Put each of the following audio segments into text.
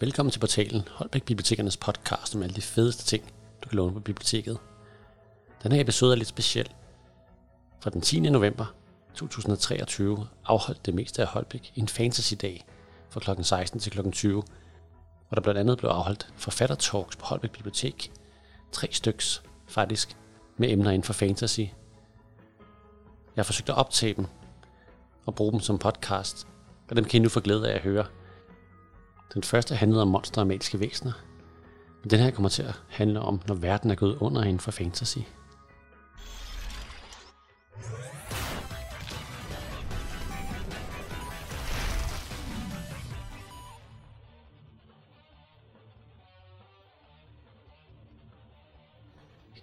Velkommen til portalen Holbæk Bibliotekernes podcast om alle de fedeste ting, du kan låne på biblioteket. Den her episode er lidt speciel. Fra den 10. november 2023 afholdt det meste af Holbæk en fantasydag fra kl. 16 til kl. 20, hvor der blandt andet blev afholdt forfattertalks på Holbæk Bibliotek, 3 styks faktisk, med emner inden for fantasy. Jeg forsøgte at optage dem og bruge dem som podcast, og dem kan I nu få glæde af at høre. Den første handlede om monster og magiske væsener, men den her kommer til at handle om, når verden er gået under inden for fantasy.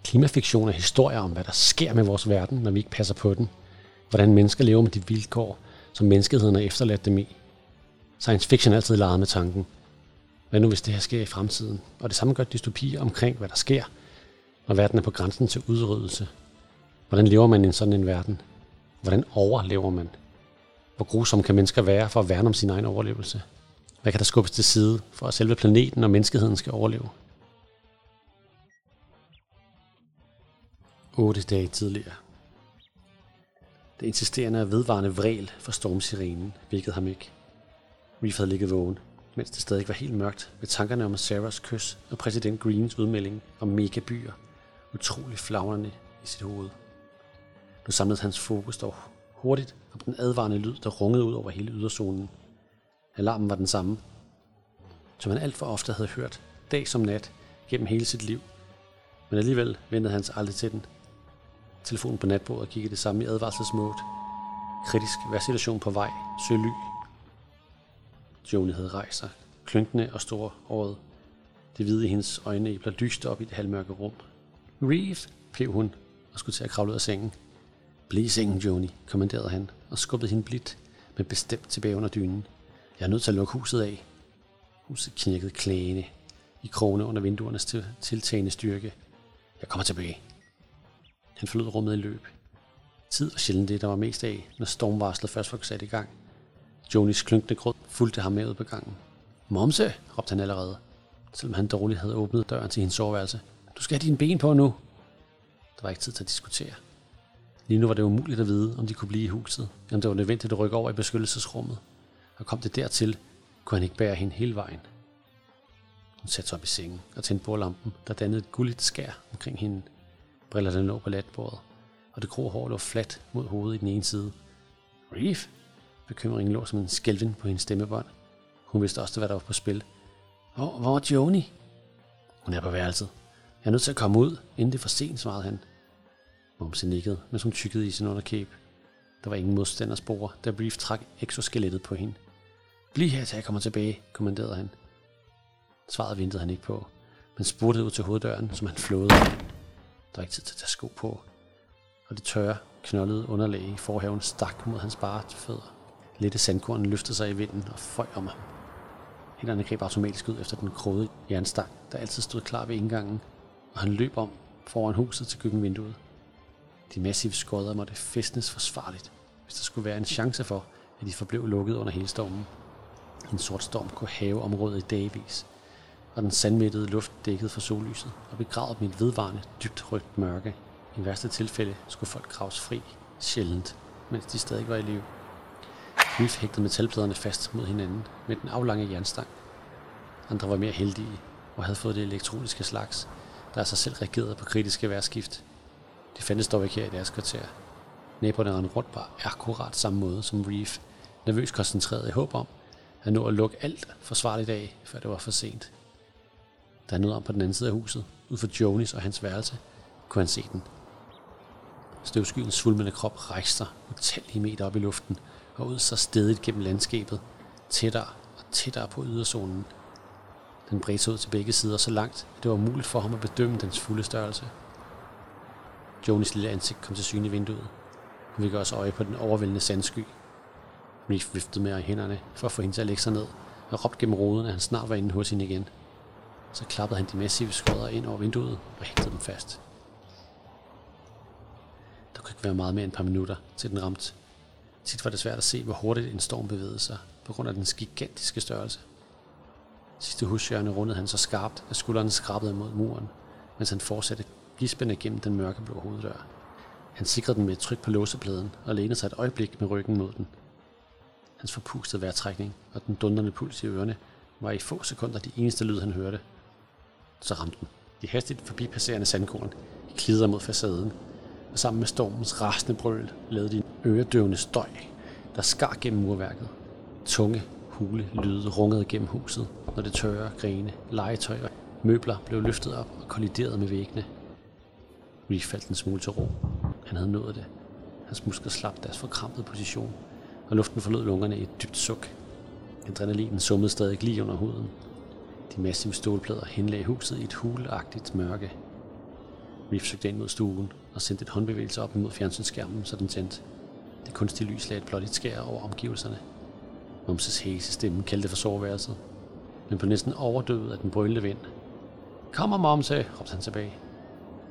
Klimafiktion er historier om, hvad der sker med vores verden, når vi ikke passer på den. Hvordan mennesker lever med de vilkår, som menneskeheden har efterladt dem i. Science fiction er altid leget med tanken. Hvad nu hvis det her sker i fremtiden? Og det samme gør dystopier omkring, hvad der sker, når verden er på grænsen til udryddelse. Hvordan lever man i sådan en verden? Hvordan overlever man? Hvor grusomme kan mennesker være for at værne om sin egen overlevelse? Hvad kan der skubbes til side for at selve planeten og menneskeheden skal overleve? 8 dage tidligere. Det insisterende og vedvarende vrel fra stormsirenen vækkede ham ikke. Reef havde ligget vågen, mens det stadig var helt mørkt med tankerne om Sarahs kys og præsident Greens udmelding om megabyer, utroligt flagrende i sit hoved. Nu samlede hans fokus dog hurtigt om den advarende lyd, der rungede ud over hele yderzonen. Alarmen var den samme, som han alt for ofte havde hørt, dag som nat, gennem hele sit liv, men alligevel vendte han sig aldrig til den. Telefonen på natbordet kiggede det samme i advarselsmode. Kritisk var situationen på vej, søg ly. Joni havde rejst sig, klynkende og storhåret. Det hvide i hendes øjenæbler lyste op i det halvmørke rum. Reef, peb hun og skulle til at kravle ud af sengen. Bliv i sengen, Joni, kommanderede han og skubbede hende blidt, men bestemt tilbage under dynen. Jeg er nødt til at lukke huset af. Huset knirkede klagende i krogene under vinduernes tiltagende styrke. Jeg kommer tilbage. Han forlod rummet i løb. Tid var sjældent det, der var mest af, når stormvarslet først var sat i gang. Jonis klynkende gråd fulgte ham med ud på gangen. Momse, råbte han allerede, selvom han dårligt havde åbnet døren til hendes soveværelse. Du skal have dine ben på nu. Der var ikke tid til at diskutere. Lige nu var det umuligt at vide, om de kunne blive i huset, om det var nødvendigt at rykke over i beskyttelsesrummet. Og kom det dertil, kunne han ikke bære hende hele vejen. Hun satte sig op i sengen og tændte bordlampen, der dannede et gulligt skær omkring hende. Brillerne lå på latbordet, og det grå hår lå fladt mod hovedet i den ene side. Reef? Bekymringen lå som en skælven på hendes stemmebånd. Hun vidste også, hvad der var på spil. Hvor er Joni? Hun er på værelset. Jeg er nødt til at komme ud, inden det er for sent, svarede han. Momse nikkede, mens hun tykkede i sin underkæb. Der var ingen modstanders spor, da Reef trak exoskelettet på hende. Bliv her, til jeg kommer tilbage, kommanderede han. Svaret ventede han ikke på, men spurtede ud til hoveddøren, som han flåede. Der var ikke tid til at tage sko på, og det tørre, knoldede underlag i forhaven stak mod hans bare fødder. Lette sandkorn løftede sig i vinden og føj om ham. Hænderne greb automatisk ud efter den krogede jernstang, der altid stod klar ved indgangen, og han løb om foran huset til køkkenvinduet. De massive skodder måtte fæstnes forsvarligt, hvis der skulle være en chance for, at de forblev lukket under hele stormen. En sort storm kunne have området i dagevis, og den sandmættede luft dækkede for sollyset og begravede dem i et vedvarende, dybt rødt mørke. I værste tilfælde skulle folk graves fri, sjældent, mens de stadig var i live. Reef hægtede metalpladerne fast mod hinanden med den aflange jernstang. Andre var mere heldige og havde fået det elektroniske slags, der af sig selv reagerede på kritiske vejrskift. Det fandtes dog ikke her i deres kvarter. Naboerne rendte rundt på akkurat samme måde som Reef, nervøst koncentreret i håb om at nå at lukke alt forsvarligt af, før det var for sent. Da han nåede om på den anden side af huset, ud for Jonis og hans værelse, kunne han se den. Støvskyens svulmende krop rejste sig utallige meter op i luften og ud så stedigt gennem landskabet, tættere og tættere på yderzonen. Den bredte ud til begge sider så langt, at det var muligt for ham at bedømme dens fulde størrelse. Jonis lille ansigt kom til syne i vinduet. Hun fik også øje på den overvældende sandsky. Reef viftede med i hænderne for at få hende til at lægge sig ned og råbte gennem ruden, at han snart var inde hos hende igen. Så klappede han de massive skodder ind over vinduet og hægtede dem fast. Der kunne ikke være meget mere end et par minutter, til den ramte. Tit var det svært at se, hvor hurtigt en storm bevægede sig, på grund af dens gigantiske størrelse. Sidste hushjørne rundede han så skarpt, at skuldrene skrabede mod muren, mens han fortsatte gispende gennem den mørkeblå hoveddør. Han sikrede den med et tryk på låsepladen og lænede sig et øjeblik med ryggen mod den. Hans forpustede vejrtrækning og den dundrende puls i ørerne var i få sekunder de eneste lyd, han hørte. Så ramte den. De hastigt forbipasserende sandkorn klidrede mod facaden, og sammen med stormens rasende brøl lavede de en øredøvende støj, der skar gennem murværket. Tunge, hule lyde rungede gennem huset, når det tørre, grene, legetøj og møbler blev løftet op og kolliderede med væggene. Reed faldt en smule til ro. Han havde nået det. Hans muskler slap deres forkrampede position, og luften forlod lungerne i et dybt suk. Adrenalinen summede stadig lige under huden. De massive stålplader henlagde huset i et huleagtigt mørke. Reef søgte ind mod stuen og sendte et håndbevægelse op imod fjernsynsskærmen, så den tændte. Det kunstige lys lagde et blåligt skær over omgivelserne. Mumses hæse stemme kaldte for soveværelset, men blev næsten overdøvet af den brølende vind. "Kommer, Mumse!" råbte han tilbage.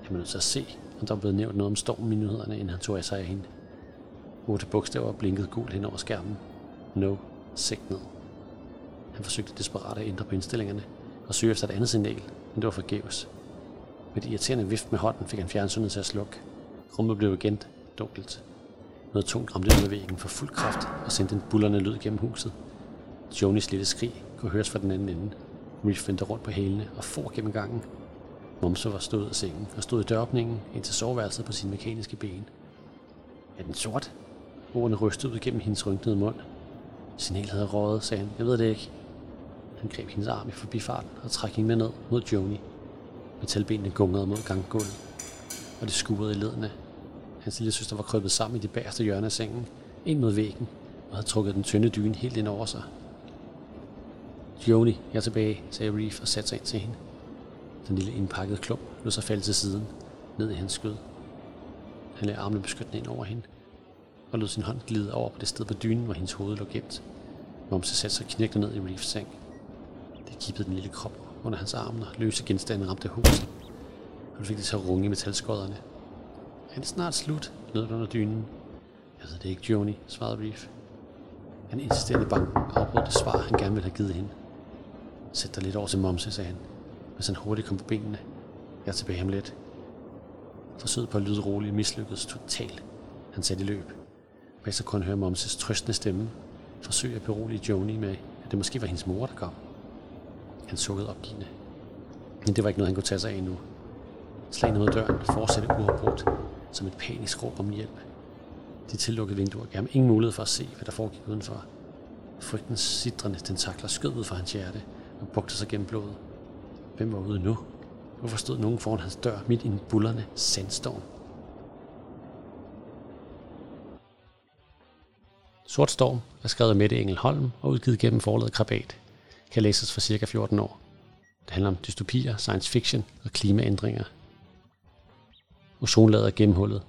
Han var nødt til at se, om der var blevet nævnt noget om stormen i nyhederne, inden han tog af sig af hende. 8 bogstaver blinkede gult hen over skærmen. No. Sægt ned. Han forsøgte desperat at ændre på indstillingerne og søge efter et andet signal, men det var forgæves. Med et irriterende vift med hånden fik han fjernsynet til at slukke. Rummet blev igen dunkelt. Noget tungt ramte ud af væggen for fuld kraft og sendte en bullerne lyd gennem huset. Jonies lille skrig kunne høres fra den anden ende. Reef vendte rundt på hælene og for gennem gangen. Mumse var stået af sengen og stod i døråbningen ind til soveværelset på sine mekaniske ben. "Er den sort?" Ordene rystede ud gennem hendes rynkede mund. "Signalet havde røget," sagde han. "Jeg ved det ikke." Han greb hendes arm i forbifarten og trak hende ned mod Joni. Metalbenene gungede mod ganggulvet, og det skurrede i leddene. Hans lille søster var krøbet sammen i det bagerste hjørne af sengen, ind mod væggen, og havde trukket den tynde dyne helt ind over sig. "Joni, jeg er tilbage," sagde Reef og satte sig ind til hende. Den lille indpakkede klump lod sig falde til siden, ned i hans skød. Han lagde armene beskyttende ind over hende og lod sin hånd glide over på det sted på dynen, hvor hendes hoved lå gemt. Mumse satte sig knægte ned i Reefs seng. Det kippede den lille krop under hans arm, og løse genstande ramte huset, og det fik det til at runge i metalskodderne. "Er det snart slut?" lød under dynen. "Jeg ved det ikke, Joni," svarede Reef. Han insisterende bank afbrød det svar, han gerne ville have givet hende. "Sæt dig lidt over til Mumse," sagde han, mens han hurtigt kom på benene. "Jeg er tilbage om lidt." Forsøget på at lyde roligt mislykkedes totalt. Han satte i løb. Bag så kunne han høre Mumses trøstende stemme forsøge at berolige Joni med, at det måske var hendes mor, der kom. Han sukkede opgivende. Men det var ikke noget, han kunne tage sig af endnu. Slagene mod døren fortsatte uafbrudt, som et panisk råb om hjælp. De tillukkede vinduer gav ham ingen mulighed for at se, hvad der foregik udenfor. Frygtens sidrende tentakler skød ud fra hans hjerte og bugtede sig gennem blodet. Hvem var ude nu? Hvorfor stod nogen foran hans dør midt i en bullerne sandstorm? Sortstorm er skrevet af Mette Engelholm og udgivet gennem forlaget Krabat. Kan læses for ca. 14 år. Det handler om dystopier, science fiction og klimaændringer. Ozonlaget er gennemhullet,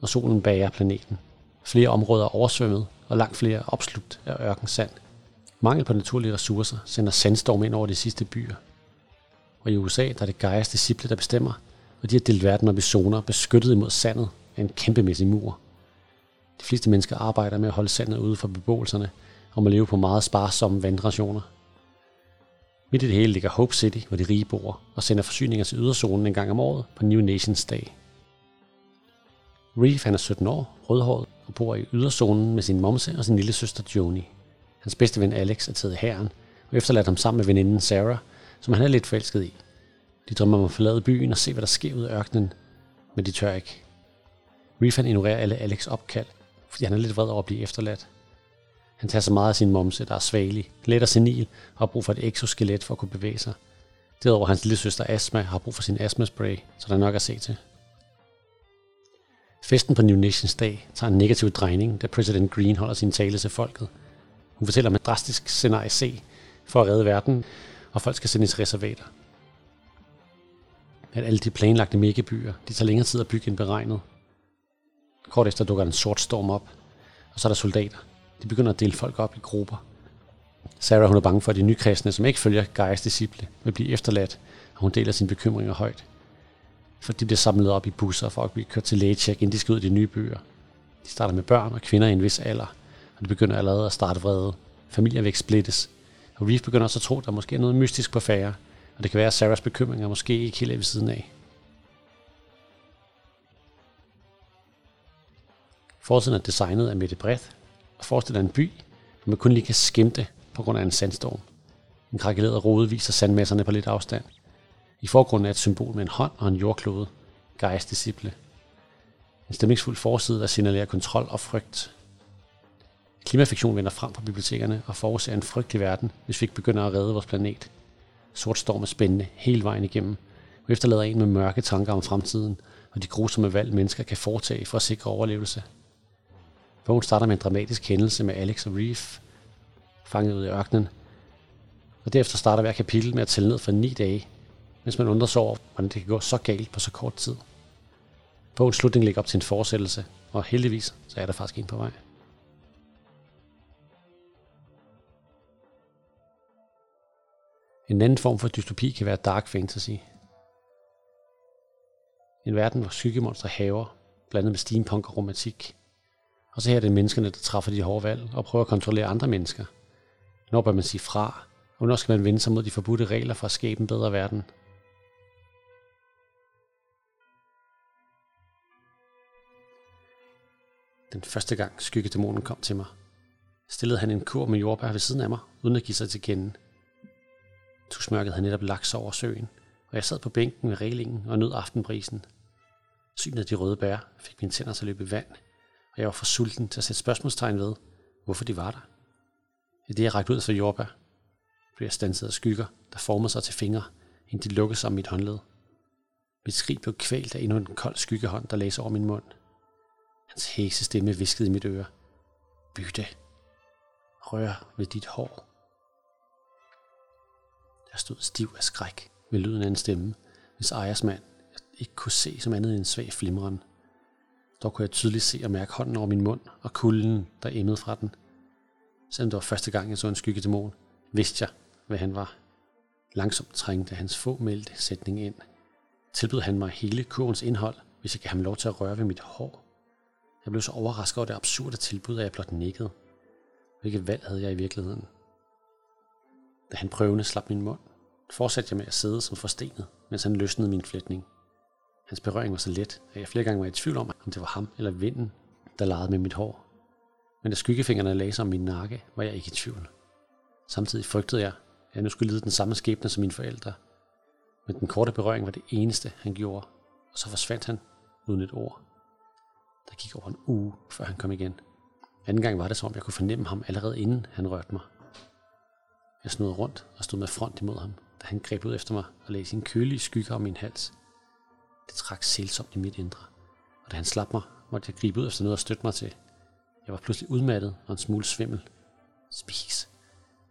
og solen bager planeten. Flere områder er oversvømmet, og langt flere er opslugt af ørkensand. Mangel på naturlige ressourcer sender sandstorm ind over de sidste byer. Og i USA der er det Gaias disciple, der bestemmer, og de har delt verden op i zoner beskyttet imod sandet af en kæmpemæssig mur. De fleste mennesker arbejder med at holde sandet ude for beboelserne og må leve på meget sparsomme vandrationer. Midt i det hele ligger Hope City, hvor de rige bor, og sender forsyninger til yderzonen en gang om året på New Nations Day. Reef er 17 år, rødhåret, og bor i yderzonen med sin momse og sin lille søster Joni. Hans bedste ven Alex er taget i hæren og efterladt ham sammen med veninden Sarah, som han er lidt forelsket i. De drømmer om at forlade byen og se, hvad der sker ud af ørkenen, men de tør ikke. Reef ignorerer alle Alex' opkald, fordi han er lidt vred over at blive efterladt. Han tager så meget af sin momse, der er svagelig, let og senil, og har brug for et exoskelet for at kunne bevæge sig. Derudover hans lille søster Asma har brug for sin astmaspray, så der er nok at se til. Festen på New Nations dag tager en negativ drejning, da præsident Green holder sin tale til folket. Hun fortæller om et drastisk scenarie C for at redde verden, og folk skal sendes reservater. At alle de planlagte megabyer, de tager længere tid at bygge end beregnet. Kort efter dukker en sort storm op, og så er der soldater. De begynder at dele folk op i grupper. Sarah hun er bange for, at de nykristne, som ikke følger Gaias disciple, vil blive efterladt, og hun deler sine bekymringer højt. For de bliver samlet op i busser for at blive kørt til lægecheck, inden de skal ud i de nye byer. De starter med børn og kvinder i en vis alder, og de begynder allerede at starte vrede. Familier vil ikke splittes, Og Reef begynder også at tro, at der måske er noget mystisk på færre, og det kan være, at Sarahs bekymringer måske ikke helt er ved siden af. Forsiden er designet af Mette Engelholm og forestiller en by, hvor man kun lige kan skimte på grund af en sandstorm. En krakeleret rode viser sandmasserne på lidt afstand. I forgrunden er et symbol med en hånd og en jordklode, Gaias disciple. En stemningsfuld forside, der signalerer kontrol og frygt. Klimafiktion vender frem på bibliotekerne og forudser en frygtelig verden, hvis vi ikke begynder at redde vores planet. Sortstorm er spændende hele vejen igennem, og efterlader en med mørke tanker om fremtiden og de grusomme valg, mennesker kan foretage for at sikre overlevelse. Bogen starter med en dramatisk hændelse med Alex og Reef, fanget ud i ørkenen, og derefter starter hver kapitel med at tælle ned for 9 dage, mens man undrer sig over, hvordan det kan gå så galt på så kort tid. Bogens slutning ligger op til en fortsættelse, og heldigvis så er der faktisk en på vej. En anden form for dystopi kan være dark fantasy. En verden, hvor skyggemonster haver, blandet med steampunk og romantik. Og så her er det menneskerne, der træffer de hårde valg og prøver at kontrollere andre mennesker. Når bør man sige fra, og hvornår skal man vende sig mod de forbudte regler for at skabe en bedre verden? Den første gang skyggedæmonen kom til mig, stillede han en kurv med jordbær ved siden af mig, uden at give sig til kende. Tusmørket havde netop lagt sig over søen, og jeg sad på bænken ved reglingen og nød aftenbrisen. Synet af de røde bær fik mine tænder til at løbe i vand, og jeg var for sulten til at sætte spørgsmålstegn ved, hvorfor de var der. I det, jeg rakte ud for jordbær, blev jeg standset af skygger, der formede sig til fingre, indtil de lukkede sig om mit håndled. Mit skrig blev kvalt af endnu en kold skyggehånd, der lagde sig over min mund. Hans heksestemme hviskede i mit øre. Bytte. Rør ved dit hår. Jeg stod stiv af skræk ved lyden af en stemme, hvis ejersmand ikke kunne se som andet end en svag flimren. Dog kunne jeg tydeligt se og mærke hånden over min mund og kulden, der emmede fra den. Selvom det var første gang, jeg så en skyggedæmon, vidste jeg, hvad han var. Langsomt trængte hans få meldte sætning ind. Tilbød han mig hele kurvens indhold, hvis jeg gav ham lov til at røre ved mit hår. Jeg blev så overrasket over det absurde tilbud, at jeg blot nikkede. Hvilket valg havde jeg i virkeligheden? Da han prøvende slap min mund, fortsatte jeg med at sidde som forstenet, mens han løsnede min flætning. Hans berøring var så let, at jeg flere gange var i tvivl om, om det var ham eller vinden, der legede med mit hår. Men da skyggefingrene lagde sig om min nakke, var jeg ikke i tvivl. Samtidig frygtede jeg, at jeg nu skulle lide den samme skæbne som mine forældre. Men den korte berøring var det eneste, han gjorde, og så forsvandt han uden et ord. Der gik over en uge, før han kom igen. Anden gang var det, som om jeg kunne fornemme ham allerede inden han rørte mig. Jeg snodede rundt og stod med front imod ham, da han greb ud efter mig og lagde sine kølige skygger om min hals. Det trak sælsomt i mit indre, og da han slap mig, måtte jeg gribe ud efter noget at støtte mig til. Jeg var pludselig udmattet og en smule svimmel. Spis.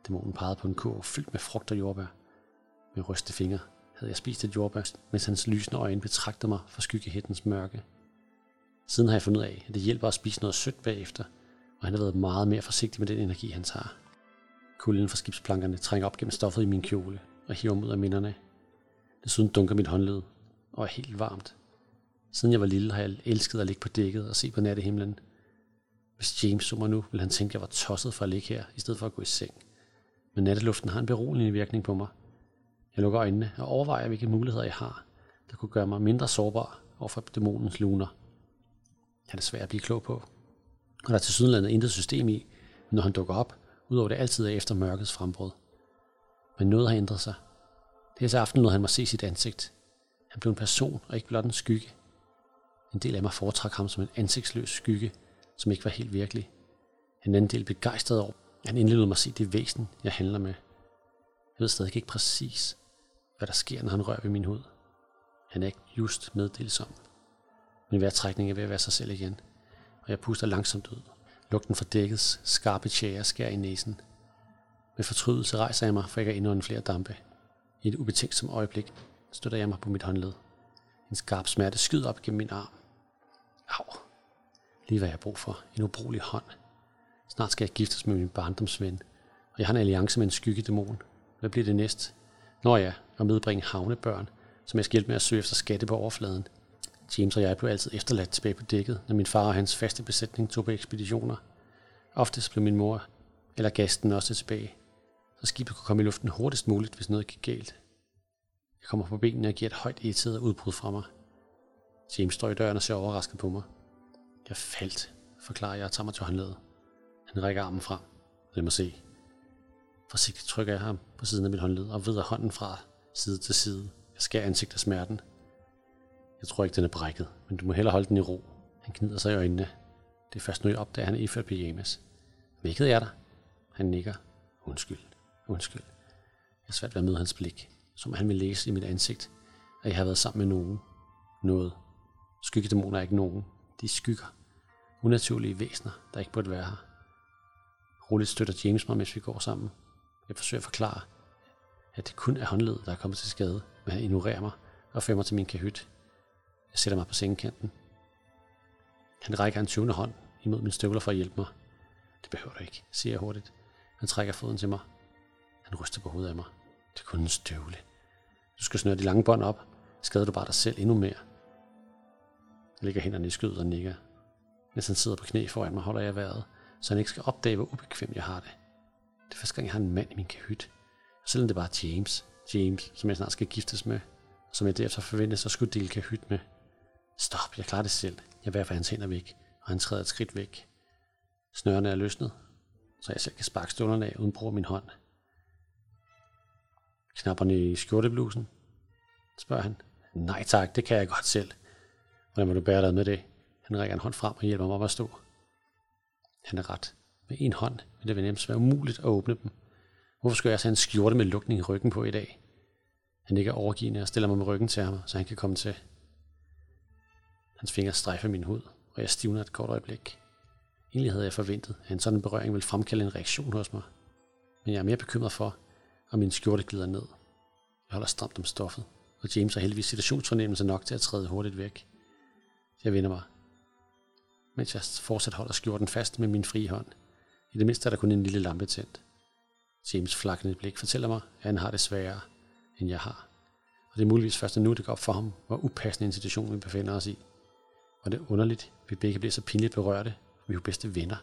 Dæmonen pegede på en kurv fyldt med frugt og jordbær. Med rystede fingre havde jeg spist et jordbær, mens hans lysende øjne betragtede mig fra skyggehættens mørke. Siden har jeg fundet ud af, at det hjælper at spise noget sødt bagefter, og han har været meget mere forsigtig med den energi, han tager. Kulden fra skibsplankerne trænger op gennem stoffet i min kjole og hiver mig ud af minderne. Desuden dunker mit håndled og er helt varmt. Siden jeg var lille, har jeg elsket at ligge på dækket og se på nattehimlen. Hvis James så mig nu, ville han tænke, at jeg var tosset for at ligge her, i stedet for at gå i seng. Men natteluften har en beroligende virkning på mig. Jeg lukker øjnene og overvejer, hvilke muligheder jeg har, der kunne gøre mig mindre sårbar overfor dæmonens luner. Han er svært at blive klog på, og der er tilsyneladende intet system i, når han dukker op, udover det altid er efter mørkets frembrud. Men noget har ændret sig. Det her aften lod han mig se sit ansigt. Han blev en person og ikke blot en skygge. En del af mig foretrak ham som en ansigtsløs skygge, som ikke var helt virkelig. En anden del begejstret over, han endelig lod mig se det væsen, jeg handler med. Jeg ved stadig ikke præcis, hvad der sker, når han rører ved min hud. Han er ikke just meddelsom. Min vejrtrækning er ved at være sig selv igen, og jeg puster langsomt ud. Lugten fra dækkets skarpe tjære skærer i næsen. Med fortrydelse rejser jeg mig, for ikke at indånde flere dampe. I et ubetænksomt øjeblik støtter jeg mig på mit håndled. En skarp smerte skyder op gennem min arm. Au! Lige hvad jeg har brug for. En ubrugelig hånd. Snart skal jeg giftes med min barndomsven, og jeg har en alliance med en skyggedæmon. Hvad bliver det næst? Når jeg og medbringe havnebørn, som jeg skal hjælpe med at søge efter skatte på overfladen. James og jeg blev altid efterladt tilbage på dækket, når min far og hans faste besætning tog på ekspeditioner. Oftest blev min mor eller gasten også tilbage, så skibet kunne komme i luften hurtigst muligt, hvis noget gik galt. Jeg kommer på benene og giver et højt irriteret udbrud fra mig. James står i døren og ser overrasket på mig. Jeg faldt, forklarer jeg og tager mig til håndledet. Han rækker armen frem. Lad mig se. Forsigtigt trykker jeg ham på siden af mit håndled og vrider hånden fra side til side. Jeg skærer ansigt af smerten. Jeg tror ikke, den er brækket, men du må hellere holde den i ro. Han gnider sig i øjnene. Det er først nu, jeg opdager, at han er iført pyjamas. Vækket er der. Han nikker. Undskyld. Jeg er svært ved at møde hans blik, som han vil læse i mit ansigt, at jeg har været sammen med nogen. Noget. Skyggedæmoner er ikke nogen. De er skygger. Unaturlige væsener, der ikke burde være her. Roligt støtter James mig, mens vi går sammen. Jeg forsøger at forklare, at det kun er håndledet, der er kommet til skade, men han ignorerer mig og fører mig til min kahyt. Jeg sætter mig på sengekanten. Han rækker en tøvende hånd imod mine støvler for at hjælpe mig. Det behøver du ikke, siger jeg hurtigt. Han trækker foden til mig. Han ryster på hovedet af mig. Det er kun en støvle. Du skal snøre de lange bånd op. Skader du bare dig selv endnu mere. Jeg lægger hænderne i skødet og nikker. Mens han sidder på knæ foran mig, holder jeg vejret, så han ikke skal opdage, hvor ubekvemt jeg har det. Det er første gang, jeg har en mand i min kahyt. Og selvom det bare er James, som jeg snart skal giftes med, og som jeg derefter forventes at skulle dele kahyt med. Stop, jeg klarer det selv. Jeg værfer hans hænder væk, og han træder et skridt væk. Snørene er løsnet, så jeg selv kan sparke stålerne af uden brug af min hånd. Knapperne i skjorteblusen, spørger han. Nej tak, det kan jeg godt selv. Hvordan må du bære dig med det? Han rækker en hånd frem og hjælper mig op at stå. Han er ret. Med en hånd vil det være nemt være umuligt at åbne dem. Hvorfor skal jeg så have en skjorte med lukning i ryggen på i dag? Han ligger overgivende og stiller mig med ryggen til ham, så han kan komme til. Hans fingre strejfer min hud, og jeg stivner et kort øjeblik. Egentlig havde jeg forventet, at en sådan berøring ville fremkalde en reaktion hos mig. Men jeg er mere bekymret for, om min skjorte glider ned. Jeg holder stramt om stoffet, og James har heldigvis situationsfornemmelse nok til at træde hurtigt væk. Jeg vender mig, mens jeg fortsat holder skjorten fast med min frie hånd. I det mindste er der kun en lille lampe tændt. James flakkende blik fortæller mig, at han har det sværere, end jeg har. Og det er muligvis først nu, det går op for ham, hvor upassende en situation vi befinder os i. Og det er underligt, at vi begge bliver så pinligt berørte, og vi er jo bedste venner.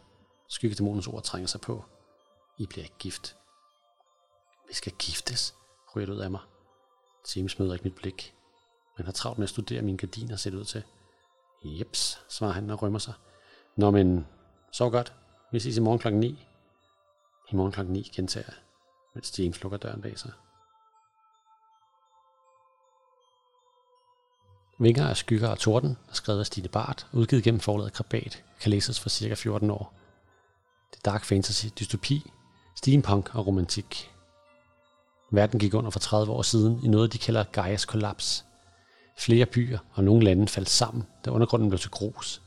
Skyggedæmonens ord trænger sig på. I bliver ikke gift. Vi skal giftes, ryger det ud af mig. James møder ikke mit blik. Men har travlt med at studere mine gardiner set ud til. Jeps, svarer han og rømmer sig. Nå, men sov godt. Vi ses i morgen klokken 9. I morgen klokken 9 gentager jeg, mens James lukker døren bag sig. Vinger af Skygger og Torden er skrevet af Stine Bahrt, udgivet gennem forlaget Krabat, kan læses for ca. 14 år. Det er dark fantasy, dystopi, steampunk og romantik. Verden gik under for 30 år siden i noget, de kalder Gaias kollaps. Flere byer og nogle lande faldt sammen, da undergrunden blev til grus.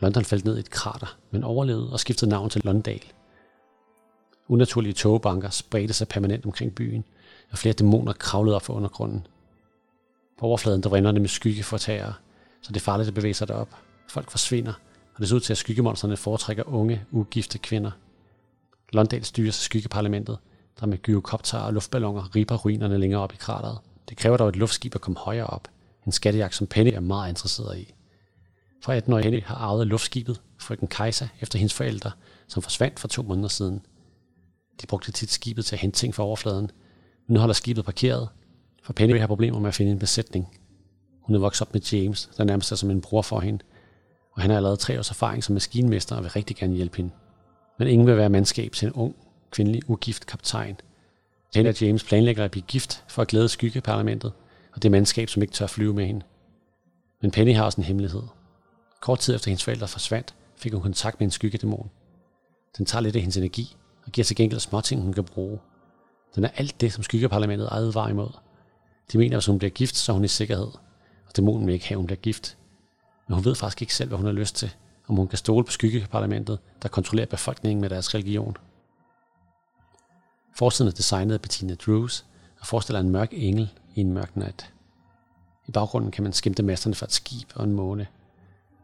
London faldt ned i et krater, men overlevede og skiftede navn til Lunddal. Unaturlige tågebanker spredte sig permanent omkring byen, og flere dæmoner kravlede op fra undergrunden. På overfladen der vrænder det med skyggefortagere, så det er farligt at bevæge sig derop. Folk forsvinder, og det ser ud til, at skyggemonsterne foretrækker unge, ugifte kvinder. Lunddal styres af skyggeparlamentet, der med gyrokoptere og luftballoner ripper ruinerne længere op i krateret. Det kræver dog et luftskib at komme højere op, en skattejagt som Penny er meget interesseret i. For 18 år Henny har arvet luftskibet, frøken Kajsa, efter hendes forældre, som forsvandt for 2 måneder siden. De brugte tit skibet til at hente ting fra overfladen, men nu holder skibet parkeret, for Penny har problemer med at finde en besætning. Hun er vokset op med James, der nærmest er som en bror for hende, og han har allerede 3 års erfaring som maskinmester og vil rigtig gerne hjælpe hende. Men ingen vil være mandskab til en ung, kvindelig, ugift kaptajn. Henny og James planlægger at blive gift for at glæde skyggeparlamentet, og det mandskab, som ikke tør flyve med hende. Men Penny har også en hemmelighed. Kort tid efter hendes forældre forsvandt, fik hun kontakt med en skyggedæmon. Den tager lidt af hendes energi og giver til gengæld småting, hun kan bruge. Den er alt det, som skyggeparlamentet advarer imod. De mener, at hvis hun bliver gift, så er hun i sikkerhed, og dæmonen vil ikke have, at hun bliver gift. Men hun ved faktisk ikke selv, hvad hun har lyst til, om hun kan stole på skyggeparlamentet, der kontrollerer befolkningen med deres religion. Forsiden er designet af Bettina Drews og forestiller en mørk engel i en mørk nat. I baggrunden kan man skimte masterne fra et skib og en måne.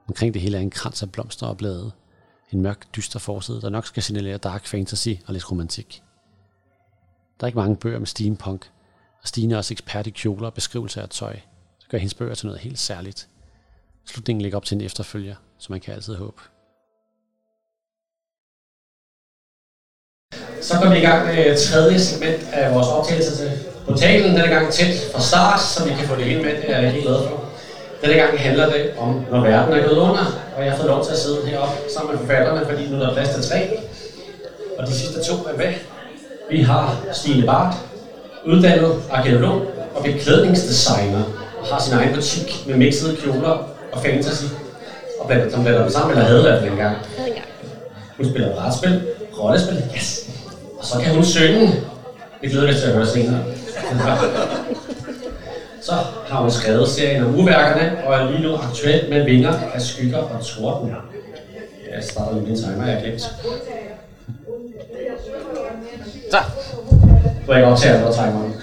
Omkring det hele er en krans af blomster og blade. En mørk, dyster forside, der nok skal signalere dark fantasy og lidt romantik. Der er ikke mange bøger med steampunk, og Stine er også ekspert i kjoler og beskrivelser af tøj. Så gør hendes bøger til noget helt særligt. Slutningen ligger op til en efterfølger, som man kan altid håbe. Så går vi i gang med tredje segment af vores optagelse til portalen. Denne gang tæt fra start, så vi kan få det hele med. Det er jeg helt glad for. Denne gang handler det om, når verden er gået under, og jeg har fået lov til at sidde heroppe sammen med forfatterne, fordi nu er der plads til tre. Og de sidste to er med. Vi har Stine Bahrt, uddannet arkæolog og beklædningsdesigner, og har sin egen butik med mixede kjoler og fantasy, og som blander dem sammen, eller havde været dengang. Hun spiller brætspil, rollespil, yes! Og så kan hun synge. Det glæder vi til at høre senere. Så har hun skrevet serien om uværkerne, og er lige nu aktuelt med Vinger af Skygger og Torden. Jeg startede med min timer, jeg glemte. Så! Du har ikke optaget noget timeren.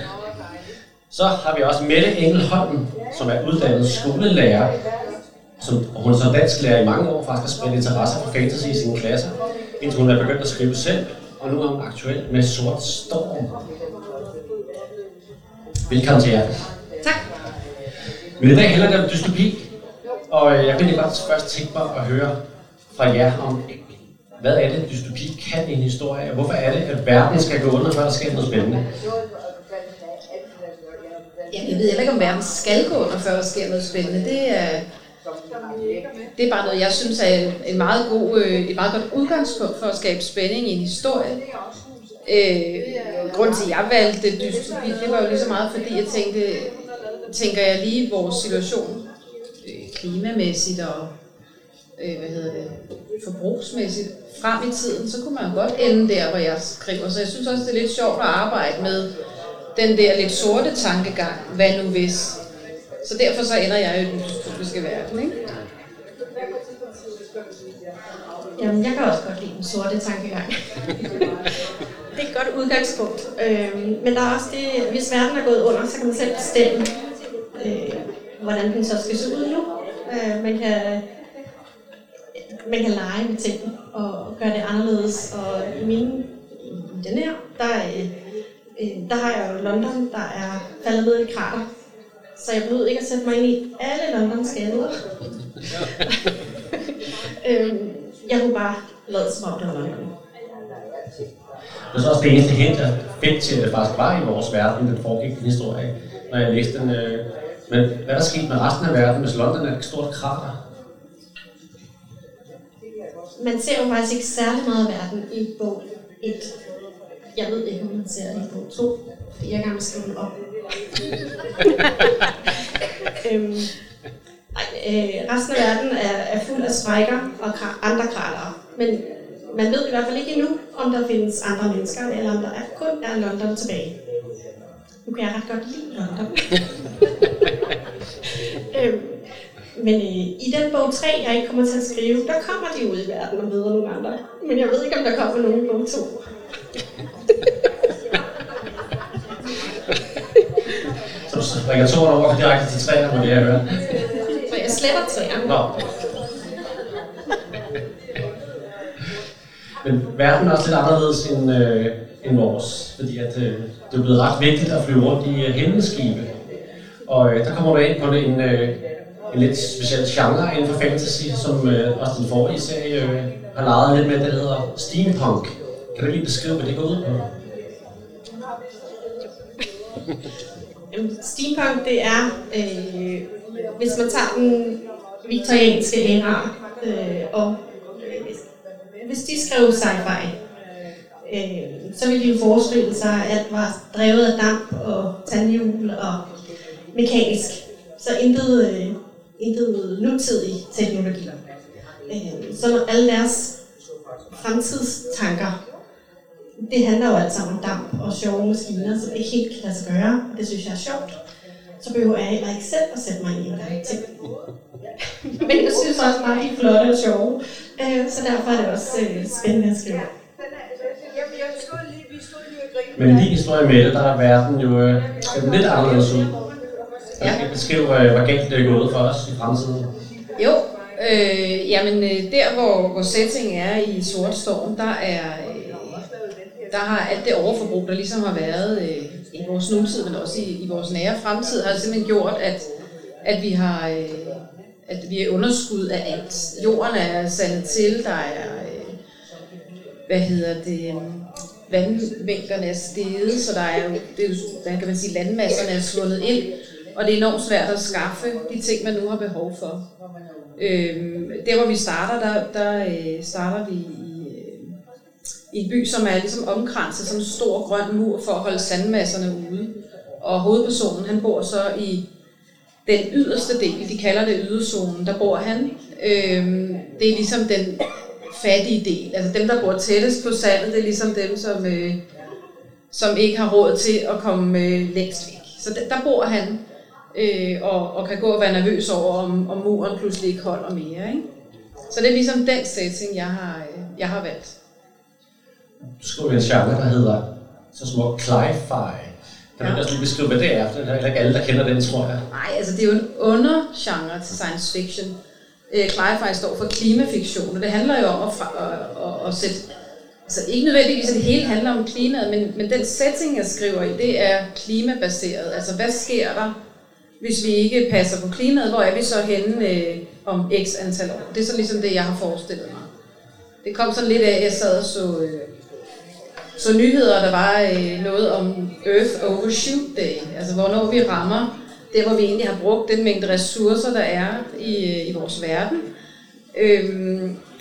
Så har vi også Mette Engelholm, som er uddannet skolelærer, og hun er som dansklærer i mange år faktisk har spredt interesser for fantasy i sine klasser, indtil hun er begyndt at skrive selv, og nu er hun aktuelt med Sortstorm. Velkommen til jer. Tak. Men i dag handler det om dystopi, og jeg vil godt først tænke mig at høre fra jer om, hvad er det, dystopi kan i en historie, og hvorfor er det, at verden skal gå under, før der sker noget spændende? Jeg ved ikke, om verden skal gå under, før der sker noget spændende. Det er bare noget, jeg synes er en meget god, et meget godt udgangspunkt for at skabe spænding i en historie. Grunden til, at jeg valgte dystopi, det var jo lige så meget, fordi jeg tænker jeg lige vores situation klimamæssigt og forbrugsmæssigt frem i tiden, så kunne man jo godt ende der, hvor jeg skriver. Så jeg synes også, det er lidt sjovt at arbejde med den der lidt sorte tankegang, hvad nu hvis. Så derfor så ender jeg jo i den dystopiske verden, ikke? Jamen, jeg kan også godt lide den sorte tankegang. Det er et godt udgangspunkt. Men der er også det, hvis verden er gået under, så kan man selv bestemme, hvordan den så skal se ud nu. Man kan lege med ting og gøre det anderledes. Og i den her, der har jeg jo London, der er faldet ned i et krater. Så jeg blev ikke at sætte mig ind i alle Londons gader. Jeg kunne bare lade som om det var London. Det er så også det eneste hint, jeg fik til, at det faktisk var i vores verden, den foregik den historie, når jeg læste den. Men hvad der skete med resten af verden, hvis London er et stort krater? Man ser jo faktisk ikke særlig meget af verden i bog 1. Jeg ved ikke, om man ser i bog 2. Jeg kan skrive op. Resten af verden er fuld af sprækker og andre kratere. Men man ved i hvert fald ikke endnu, om der findes andre mennesker, eller om der kun er London tilbage. Nu kan jeg ret godt lide London. Men i den bog 3, jeg ikke kommer til at skrive, der kommer de ud i verden og møder nogle andre. Men jeg ved ikke, om der kommer nogen i bog 2. Så springer toren over direkte til træerne, må det jeg høre. For jeg sletter træerne. Nå. Men verden er også lidt anderledes end vores, fordi at, det er blevet ret vigtigt at flyve rundt i himmelskibe. Og der kommer du ind på en lidt speciel genre inden for fantasy, som også den forrige serie har leget lidt med, der hedder steampunk. Kan du lige beskrive, hvad det går ud på? Steampunk, det er, hvis man tager den viktorianske æra, og hvis de skrev sci-fi, så ville de jo forestille sig, at alt var drevet af damp og tandhjul og mekanisk. Så intet nutidige teknologier. Så når alle deres fremtidstanker, det handler jo altså om damp og sjove maskiner, som ikke helt kan lade sig gøre, og det synes jeg er sjovt. Så behøver jeg heller ikke selv at sætte mig ind i, hvad der er til. Men jeg synes også bare, de er flotte og sjove, så derfor er det også spændende at skrive. Men din historie med det, der er verden jo lidt anderledes ud. Jeg skal beskrive, hvor galt det er gået for os i fremtiden. Jo, der hvor setting er i Sortstorm, der har alt det overforbrug, der ligesom har været i vores nutid, men også i vores nære fremtid, har simpelthen gjort, at vi er underskud af alt. Jorden er sandet til, der er, vandmængderne er steget, så der er jo, der kan man sige, landmasserne er svundet ind, og det er enormt svært at skaffe de ting, man nu har behov for. Der hvor vi starter, der starter vi i en by, som er ligesom omkranset som en stor grøn mur for at holde sandmasserne ude. Og hovedpersonen, han bor så i den yderste del, de kalder det yderzonen, der bor han. Det er ligesom den fattige del, altså dem, der bor tættest på sandet, det er ligesom dem, som ikke har råd til at komme længst væk. Så der bor han og kan gå og være nervøs over, om muren pludselig ikke holder mere. Ikke? Så det er ligesom den setting, jeg har valgt. Du skriver en genre, der hedder så smukt cli-fi. Kan du også lige beskrive, hvad det er? For det er ikke alle, der kender den, tror jeg. Nej, altså det er jo en undergenre til science fiction. Cli-fi står for klimafiktion, og det handler jo om at sætte... Altså ikke nødvendigvis, at det hele handler om klimaet, men den setting, jeg skriver i, det er klimabaseret. Altså hvad sker der, hvis vi ikke passer på klimaet? Hvor er vi så henne om x antal år? Det er så ligesom det, jeg har forestillet mig. Det kom sådan lidt af, at jeg sad og så nyheder, der var noget om Earth Overshoot Day, altså hvornår vi rammer det, hvor vi egentlig har brugt den mængde ressourcer, der er i vores verden.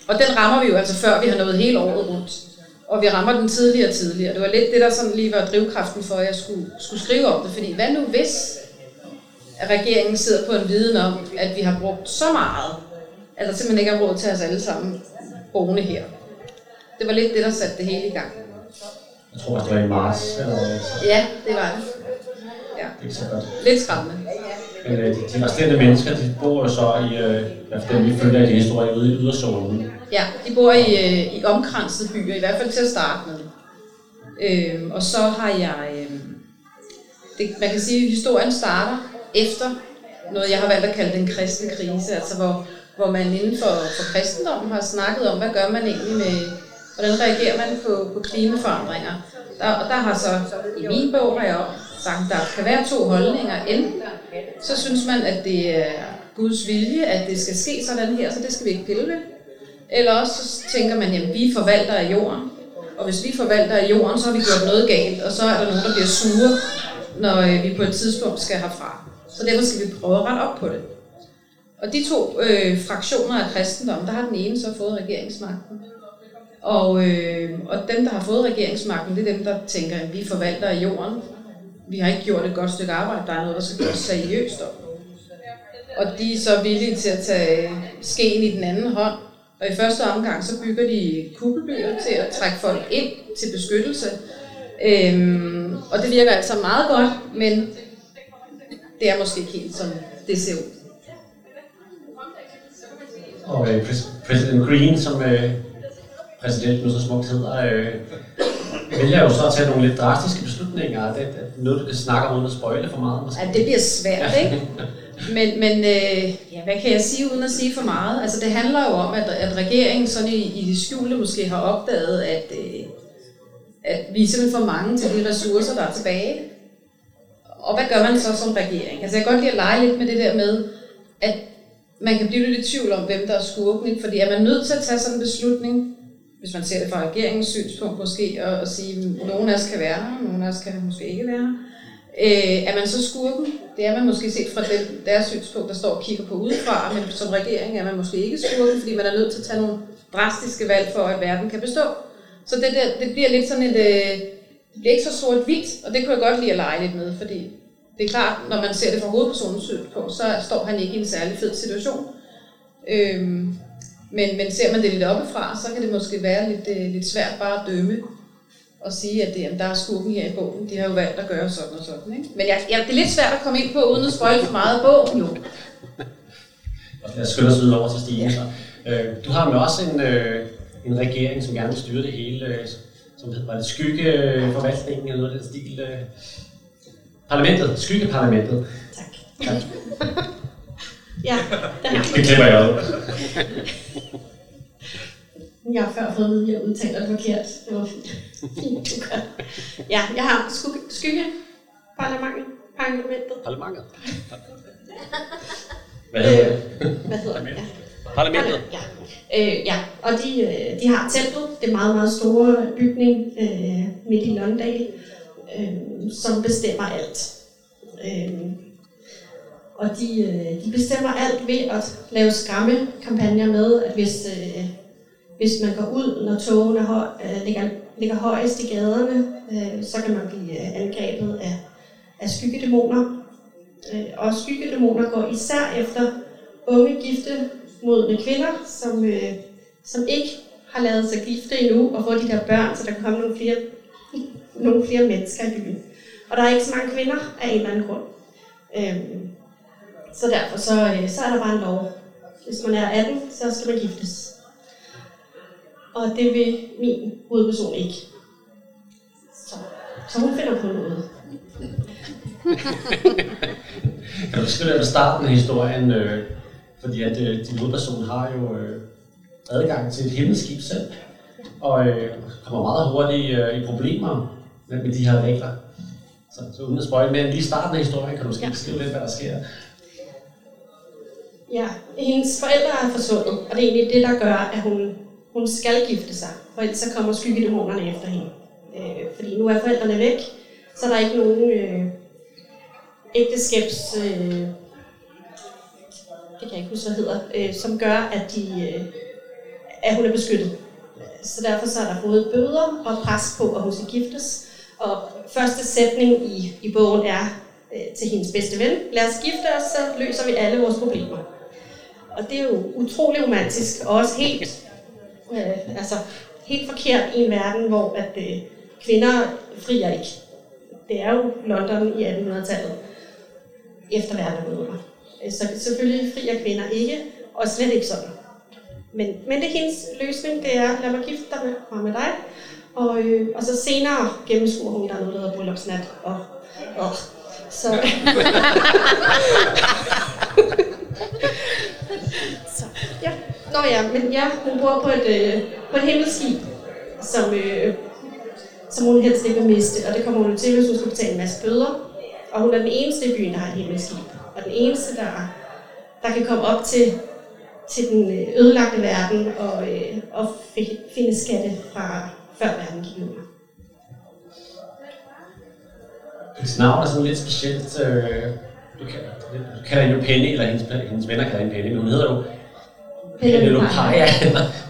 Og den rammer vi jo altså før vi har nået hele året rundt, og vi rammer den tidligere. Det var lidt det, der sådan lige var drivkraften for, at jeg skulle skrive om det, fordi hvad nu hvis regeringen sidder på en viden om, at vi har brugt så meget, at der simpelthen ikke er råd til os alle sammen boende her. Det var lidt det, der satte det hele i gang. Jeg tror, det var i marts. Ja, det var det. Ja. Det er ikke så godt. Lidt skræmmende. Men de resterende mennesker, de bor jo så i, efter vi følger i historien, ude i yderzonen. Ja, de bor i omkransede byer, i hvert fald til at starte med. Og så har jeg... man kan sige, at historien starter efter noget, jeg har valgt at kalde den kristne krise. Altså hvor man inden for kristendommen har snakket om, hvad gør man egentlig med... Hvordan reagerer man på klimaforandringer? Der har så i min bog har jeg sagt, at der kan være to holdninger. Enten så synes man, at det er Guds vilje, at det skal ske sådan her, så det skal vi ikke pille ved. Eller også så tænker man, at vi forvalter af jorden. Og hvis vi forvalter af jorden, så har vi gjort noget galt, og så er der nogen, der bliver sure, når vi på et tidspunkt skal herfra. Så derfor skal vi prøve at rette op på det. Og de to fraktioner af kristendommen, der har den ene så fået regeringsmagten. Og dem, der har fået regeringsmagten, det er dem, der tænker, at vi forvalter af jorden. Vi har ikke gjort et godt stykke arbejde, der er noget, der skal gøres seriøst op. Og de er så villige til at tage skeen i den anden hånd. Og i første omgang, så bygger de kuppelbyer til at trække folk ind til beskyttelse. Og det virker altså meget godt, men det er måske ikke helt, som det ser ud. Og President Green, som... Præsident nu så smukt hedder, vælger jo så at tage nogle lidt drastiske beslutninger. Det er noget, du kan snakke om uden at spoile for meget. Måske. Ja, det bliver svært, ikke? Men hvad kan jeg sige uden at sige for meget? Altså, det handler jo om, at regeringen sådan i det skjulte måske har opdaget, at vi er simpelthen for mange til de ressourcer, der er tilbage. Og hvad gør man så som regering? Altså, jeg kan godt lide at lege lidt med det der med, at man kan blive lidt i tvivl om, hvem der er skurken, fordi er man nødt til at tage sådan en beslutning, hvis man ser det fra regeringens synspunkt måske, og sige, at nogen af os kan være her, nogen af os kan måske ikke være her. Er man så skurken? Det er man måske set fra deres synspunkt, der står og kigger på udefra, men som regering er man måske ikke skurken, fordi man er nødt til at tage nogle drastiske valg for, at verden kan bestå. Så det bliver lidt sådan et... Det bliver ikke så sort-hvidt, og det kunne jeg godt lide at lege lidt med, fordi det er klart, når man ser det fra hovedpersonens synspunkt, så står han ikke i en særlig fed situation. Men ser man det lidt oppefra, så kan det måske være lidt svært bare at dømme og sige, at der er skurken her i bogen. De har jo valgt at gøre sådan og sådan. Ikke? Men det er lidt svært at komme ind på, uden at spoile for meget af bogen, jo. Jeg skynder os videre over til Stine. Ja. Du har jo også en regering, som gerne vil styre det hele, som hedder det skyggeforvaltningen eller noget af den stil. Parlamentet. Skyggeparlamentet. Tak. Ja, det klipper jeg ud. Jeg har før fået at vide, at jeg udtaler det forkert. Det var fint. Ja, jeg har skyggeparlamentet. Hvad hedder det? Parlamentet? Ja. Ja, og de har templet, det meget, meget store bygning midt i Lunddal, som bestemmer alt. Og de bestemmer alt ved at lave skræmmekampagner med, at hvis man går ud, når togene ligger højest i gaderne, så kan man blive angrebet af skyggedæmoner. Og skyggedæmoner går især efter unge gifte modne kvinder, som ikke har lavet sig gifte endnu, og får de der børn, så der kan komme nogle flere mennesker i byen. Og der er ikke så mange kvinder af en eller anden grund. Så derfor så er der bare en lov. Hvis man er 18, så skal man giftes. Og det vil min hovedperson ikke. Så hun finder på noget. Kan du skrive med starten af historien, fordi at din hovedperson har jo adgang til et himmelskib selv, og kommer meget hurtigt i problemer med de her regler. Så uden at spoil mere, lige i starten af historien, kan du måske beskrive lidt, hvad der sker? Ja, hendes forældre er forsvundet, og det er egentlig det, der gør, at hun skal gifte sig, for ellers så kommer skyggedæmonerne efter hende. Fordi nu er forældrene væk, så der er ikke nogen ægteskabs... det kan jeg ikke huske, hvad hedder, som gør, at hun er beskyttet. Så derfor så er der både bøder og pres på, at hun skal giftes. Og første sætning i bogen er til hendes bedste ven: lad os gifte os, så løser vi alle vores problemer. Og det er jo utrolig romantisk, og også helt forkert i en verden, hvor at kvinder frier ikke. Det er jo London i 1800-tallet, efter verdenskrig. Så selvfølgelig frier kvinder ikke, og slet ikke sådan. Men det er hendes løsning, det er, lad mig gifte dig med dig. Og så senere gennemskuer hun, der er noget, der hedder bryllupsnat, så ja. Nå ja, men ja, hun bor på et himmelskib, som hun helst ikke vil miste, og det kommer hun til, hvis hun skal betale en masse bøder. Og hun er den eneste i byen, der har et himmelskib, og den eneste, der kan komme op til den ødelagte verden og finde skatte fra før verden gik under. Hendes navn er sådan lidt specielt. Du kalder hende jo Penny, eller hendes venner kalder hende Penny, men hun hedder jo Penelope.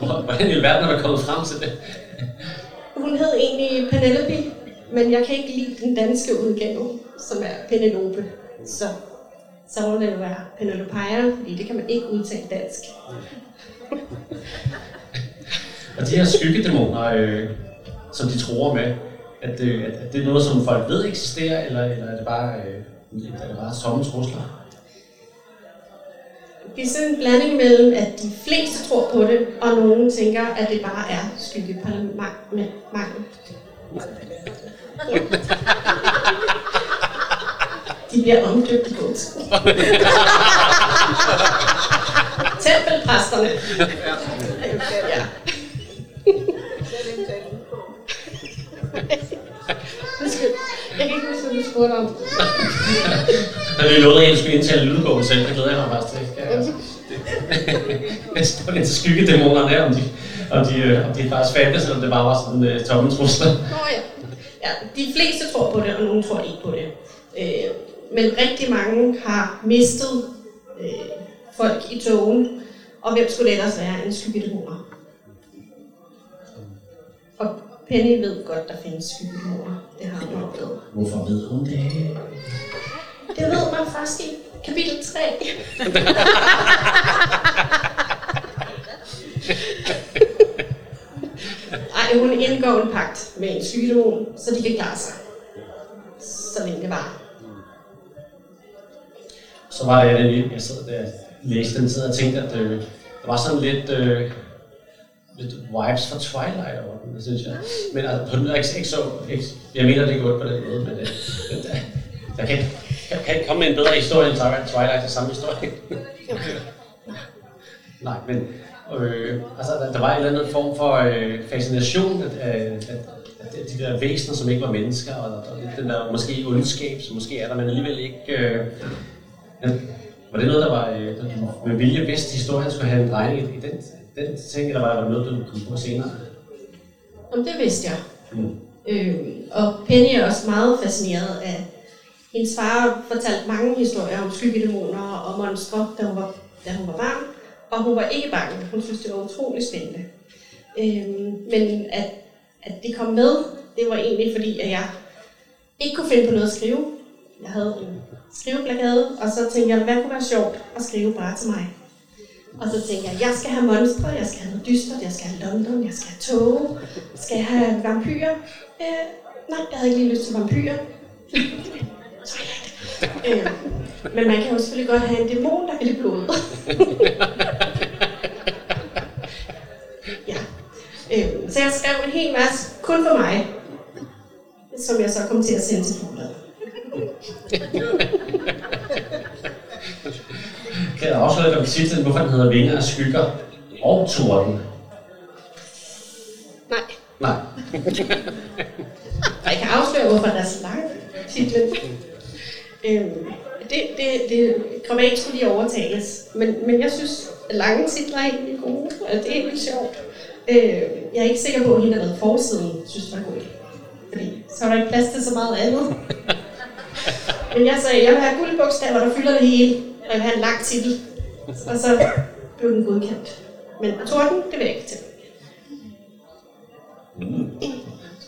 Hvordan i verden er man kommet frem til det? Hun hed egentlig Penelope, men jeg kan ikke lide den danske udgave, som er Penelope. Så må det jo være Penelope, fordi det kan man ikke udtale dansk. Og de her skyggedæmoner, som de tror med, at det er noget, som folk ved eksisterer, eller er det bare somme trusler? Det er sådan en blanding mellem, at de fleste tror på det, og nogen tænker, at det bare er skyggeparlemanger. De bliver omdøbt i god tid. Tempelpræsterne. Ja. Jeg kan ikke huske, hvad du spurgte om. Der er jo noget, at du skulle indtale lydbogen selv. Det glæder jeg mig faktisk ikke. Jeg spurgte lidt til skyggedæmonerne her, om de faktisk fandtes, eller om det bare var sådan tomme trusler. Ja. De fleste tror på det, og nogen tror ikke på det. Men rigtig mange har mistet folk i togen, og hvem skulle det ellers være en skyggedæmoner? Og Penny ved godt, der findes skyggedæmoner. Det har hun oplevet. Hvorfor ved hun det? Det ved man først i kapitel 3. Ej, hun indgår en pagt med en skyggedæmon, så de kan klare sig. Så længe det var. Så var det lige, jeg sad der og læste den tid og tænkte, at der var sådan lidt vibes fra Twilight over den, det synes jeg. Men altså, på den ikke så, jeg mener det godt på den måde, men der kan ikke komme med en bedre historie end Twilight, det samme historie. Nej, men altså, der var en eller anden form for fascination af de der væsener, som ikke var mennesker, og den der måske ondskab, som måske er der, men alligevel ikke... Var det noget, der var med vilje vidste historien skulle have en drejning i den ting, eller var der noget, du kom på senere? Jamen, det vidste jeg. Mm. Og Penny er også meget fascineret af, hendes far fortalte mange historier om skyggedæmoner og monstre, da hun var barn, og hun var ikke bange. Hun synes, det var utrolig spændende. Men at det kom med, det var egentlig fordi, at jeg ikke kunne finde på noget at skrive. Jeg havde en skriveblokade, og så tænkte jeg, hvad kunne være sjovt at skrive bare til mig? Og så tænkte jeg, jeg skal have monstre, jeg skal have noget dystert, jeg skal have London, jeg skal have tåge, skal jeg have vampyrer? Nej, jeg havde ikke lige lyst til vampyrer. Men man kan jo selvfølgelig godt have en dæmon, der kan lide blodet. Ja. Så jeg skrev en hel masse kun for mig, som jeg så kom til at sende til forlaget. Kan jeg afsløre lidt om titlen, hvorfor den hedder Vinger af Skygger og Torden? Nej. Jeg kan afsløre, hvorfor den er så lang, titlen. Det grammatisk skulle lige overtales, men jeg synes, at lange titler er egentlig gode, og det er egentlig sjovt. Jeg er ikke sikker på, at hende, der lavede forsiden, synes det var god. Fordi så var der ikke plads til så meget andet. Men jeg sagde, at jeg vil have guldbogstaver, der fylder det hele, og jeg vil have en lang titel. Og så blev den godkendt. Men Torden, det vil jeg ikke til.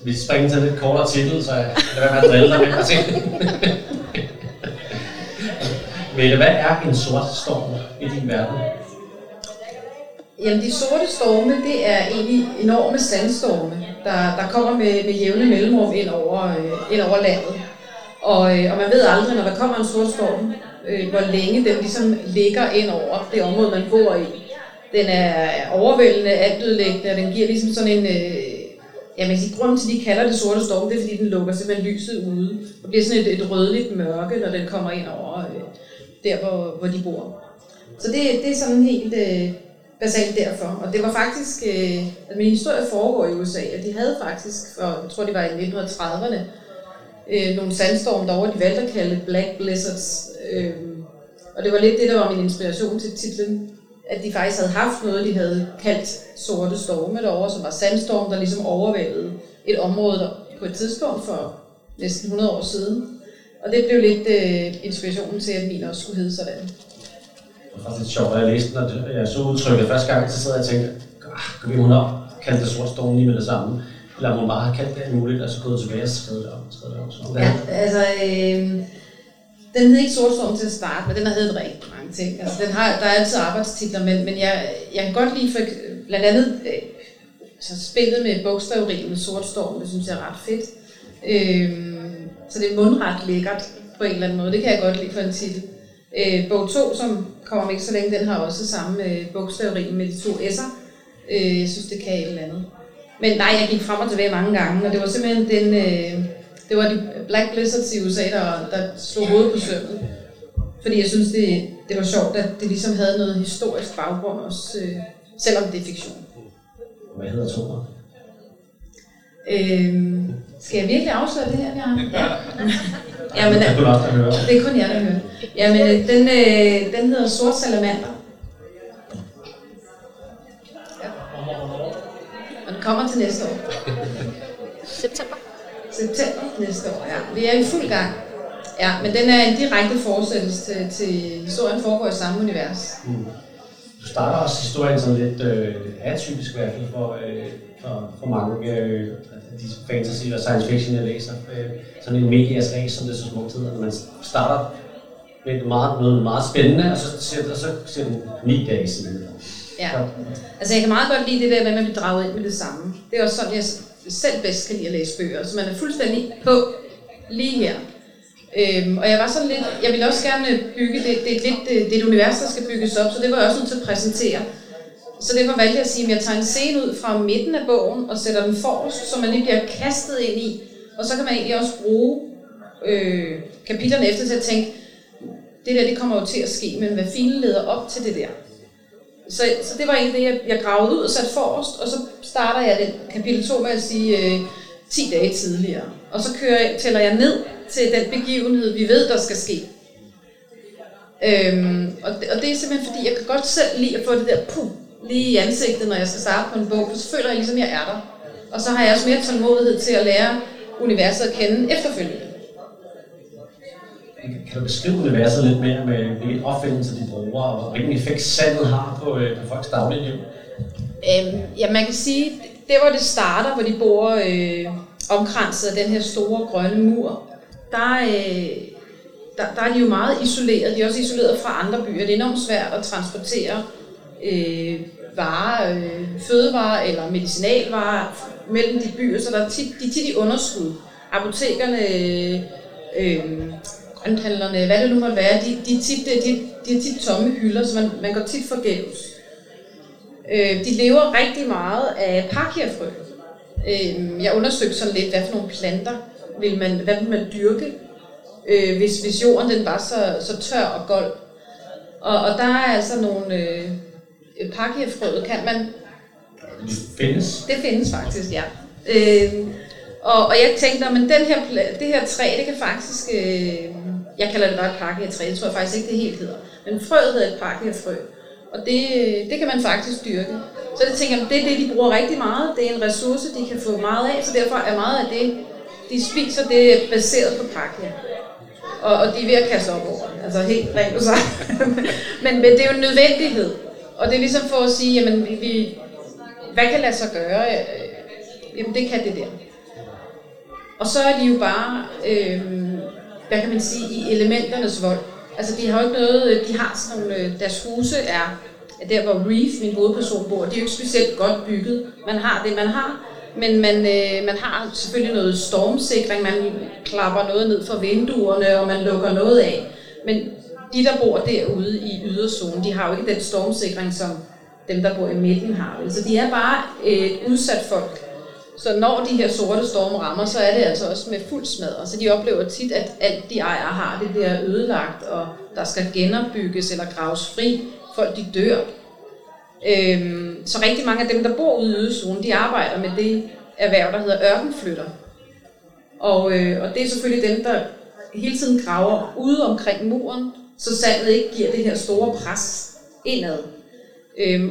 Vi springer til en lidt kortere titel, så lad være med at drille dig med at se. Mette, hvad er en sortstorm i din verden? Jamen, de sorte storme, det er egentlig enorme sandstorme, der kommer med jævne mellemrum ind over landet. Og man ved aldrig, når der kommer en sortstorm, hvor længe den ligesom ligger ind over det område, man bor i. Den er overvældende, altødelæggende, og den giver ligesom sådan en... Ja, man kan sige, grunden til, de kalder det sorte storm, det er, fordi den lukker simpelthen lyset ude. Og bliver sådan et rødligt mørke, når den kommer ind over der, hvor de bor. Så det er sådan helt basalt derfor. Og det var faktisk... Altså, min historie foregår i USA, og de havde faktisk, for jeg tror, det var i 1930'erne, nogle sandstorm derovre, de valgte at kalde Black Blizzards. Og det var lidt det, der var min inspiration til titlen. At de faktisk havde haft noget, de havde kaldt sorte storme derovre, som var sandstorm, der ligesom overvældede et område der, på et tidspunkt for næsten 100 år siden. Og det blev lidt inspirationen til, at min også skulle hedde sådan. Det var lidt sjovt, at jeg læste den, og jeg så udtrykket første gang, så sad jeg og tænkte, kan vi hun op kalde det sorte storme lige med det samme? Eller hun bare kaldt det muligt, og så gået tilbage og skrevet det op. Ja, altså... Den hed ikke Sortstorm til at starte, men den har heddet rigtig mange ting. Altså, der er altid arbejdstitler, men jeg kan godt lide for, blandt andet altså spillet med bogstavrim med Sortstorm, det synes jeg er ret fedt. Så det er mundret lækkert på en eller anden måde, det kan jeg godt lide for en titel. Bog 2, som kommer ikke så længe, den har også samme bogstavrim med de to s'er. Jeg synes, det kan et eller andet. Men nej, jeg gik frem og tilbage mange gange, og det var simpelthen den... Det var de Black Blizzards i USA, der slog hovedet på sømmet. Fordi jeg synes, det var sjovt, at det ligesom havde noget historisk baggrund også, selvom det er fiktion. Hvad hedder Torden? Skal jeg virkelig afsløre det her, Bjarne? Ja. Jamen, det er kun jer, der hører. Jamen, den hedder Sortsalamander. Ja. Og den kommer til næste år. September næste år, ja. Vi er i fuld gang. Ja, men den er en direkte fortsættelse til historien foregår i samme univers. Mm. Du starter også historien sådan lidt atypisk i hvert fald for mange af de fantasy og science fiction, jeg læser. Sådan en medias race, som det så smukt hedder. Man starter med noget meget spændende, og så ser den 9 dage siden. Ja, altså jeg kan meget godt lide det der med, at man bliver draget ind med det samme. Det er også sådan, jeg selv bedst kan lide at læse bøger, så man er fuldstændig på lige her. Og jeg var sådan lidt, jeg ville også gerne bygge, det er et univers, der skal bygges op, så det var jeg også nødt til at præsentere. Så derfor valgte jeg at sige, at jeg tager en scene ud fra midten af bogen og sætter den forrest, så man lige bliver kastet ind i, og så kan man egentlig også bruge kapitlerne efter til at tænke, det der det kommer jo til at ske, men hvad fine leder op til det der. Så det var egentlig det, jeg gravede ud og satte forrest, og så starter jeg den kapitel 2 med at sige 10 dage tidligere. Og så tæller jeg ned til den begivenhed, vi ved, der skal ske. Og det er simpelthen fordi, jeg kan godt selv lide at få det der puh, lige i ansigtet, når jeg skal starte på en bog, for så føler jeg ligesom, jeg er der. Og så har jeg også mere tålmodighed til at lære universet at kende efterfølgende. Kan du beskrive universet lidt mere med hvilke opfindelser de bruger, og hvilken effekt sandet har på folks dagligliv? Ja, man kan sige, det hvor det starter, hvor de bor omkranset af den her store grønne mur, der er de jo meget isoleret. De er også isoleret fra andre byer. Det er enormt svært at transportere varer, fødevarer eller medicinalvarer mellem de byer, så der er tit i underskud. Apotekerne, grønthandlerne, hvad det nu måtte være, de er tit tomme hylder, så man går tit forgæves. De lever rigtig meget af pakiafrø. Jeg undersøgte sådan lidt, hvad for nogle planter vil man dyrke, hvis jorden den var så tør og gold. Og der er altså nogle pakiafrøet kan man... Det findes? Det findes faktisk, ja. Og jeg tænkte, at det her træ, det kan faktisk... Jeg kalder det bare et pakiatræ, det tror jeg faktisk ikke, det helt hedder. Men frøet hedder et pakiafrø, og det kan man faktisk dyrke. Så det tænker jeg, det er det, de bruger rigtig meget. Det er en ressource, de kan få meget af, så derfor er meget af det, de spiser, det er baseret på pakia. Og de er ved at kaste op over det, altså helt rent og sagt. men det er jo en nødvendighed. Og det er ligesom for at sige, jamen, hvad kan lade sig gøre? Jamen, det kan det der. Og så er de jo bare, hvad kan man sige, i elementernes vold. Altså, de har jo ikke noget, de har sådan nogle, deres huse er der, hvor Reef, min hovedperson, bor. De er jo ikke specielt godt bygget. Man har det, man har, men man har selvfølgelig noget stormsikring. Man klapper noget ned fra vinduerne, og man lukker noget af. Men de, der bor derude i yderzonen, de har jo ikke den stormsikring, som dem, der bor i midten har. Så de er bare et udsat folk. Så når de her sorte storme rammer, så er det altså også med fuld smadre. Så de oplever tit, at alt de ejer har det der ødelagt, og der skal genopbygges eller graves fri. Folk de dør. Så rigtig mange af dem, der bor ude i yderzonen, de arbejder med det erhverv, der hedder ørkenflytter. Og det er selvfølgelig dem, der hele tiden graver ude omkring muren, så sandet ikke giver det her store pres indad.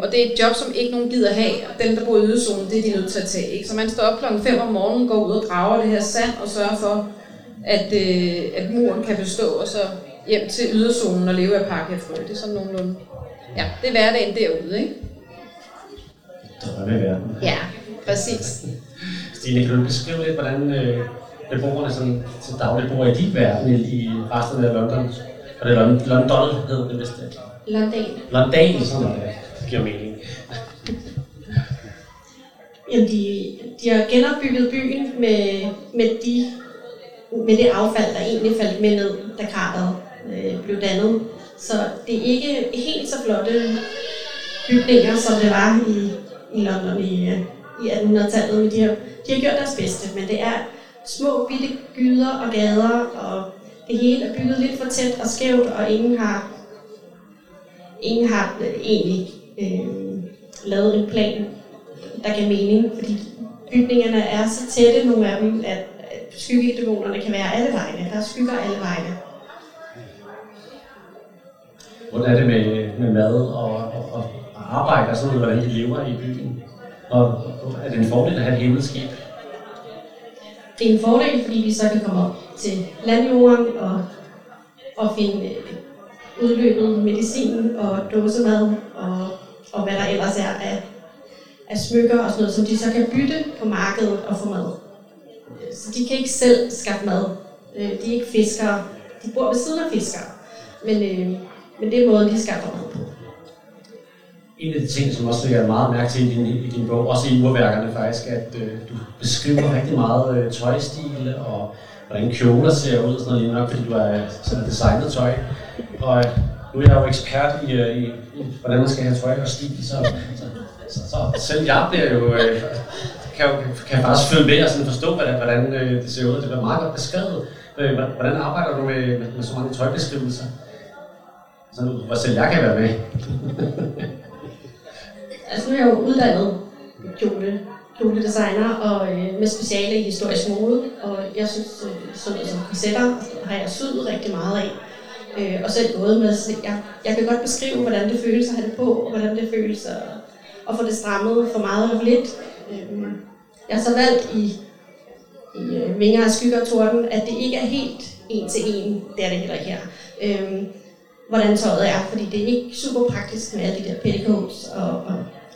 Og det er et job, som ikke nogen gider have, og dem, der bor i yderzonen, det er de nødt til at tage. Ikke? Så man står op klokken 5 om morgenen, går ud og graver det her sand og sørger for, at muren kan bestå, og så hjem til yderzonen og leve af pakkefrø. Det er sådan nogenlunde. Ja, det er hverdagen derude, ikke? Drømme i verden. Ja, præcis. Stine, kan du beskrive lidt, hvordan beboerne til daglig bor i dit verden i resten af London? Og det er Lunddal, hedder det vist det? Lunddal, sådan noget. Det giver mening. Jamen, de har genopbygget byen med det affald, der egentlig faldt med ned, da krabat blev dannet. Så det er ikke helt så flotte bygninger, som det var i London i 1800-tallet. Men de har gjort deres bedste, men det er små bitte gyder og gader, og det hele er bygget lidt for tæt og skævt, og ingen har egentlig lavet en plan, der giver mening, fordi bygningerne er så tætte, nogle af dem, at skyggedæmonerne kan være alle vegne. Der er skygger alle vegne. Hvordan er det med mad og arbejde og sådan noget, hvordan de lever i byen? Og er det en fordel at have et himmelskib? Det er en fordel, fordi vi så kan komme op til landjorden og finde udløbet medicin og dåsemad og hvad der ellers er af smykker og sådan noget, som de så kan bytte på markedet og få mad. Så de kan ikke selv skaffe mad. De er ikke fiskere. De bor ved siden af fiskere. Men det er måden, de skaffer mad på. En af de ting, som også ligger meget mærke til i din bog, også i urværkerne faktisk, at du beskriver rigtig meget tøjstil og hvordan kjoler ser ud og sådan noget, nok fordi du er sådan designet tøj. Og nu er jeg jo ekspert i hvordan man skal have tøj og stil, så selv jeg bliver jo, kan faktisk følge med og sådan forstå, hvordan det ser ud. Det bliver meget godt beskrevet. Hvordan arbejder du med så mange tøjbeskrivelser? Hvor selv jeg kan være med. Altså nu er jeg jo uddannet kjoledesigner og med speciale i historisk mode, og jeg synes sådan noget som korsetter har jeg syet rigtig meget af. og selv gået med, så jeg kan godt beskrive, hvordan det føles at have det på, og hvordan det føles at få det strammet for meget og lidt. Jeg har så valgt i Vinger af Skygger og Torden, at det ikke er helt en til en, det er det heller ikke her, hvordan tøjet er, fordi det er ikke super praktisk med alle de der petticoats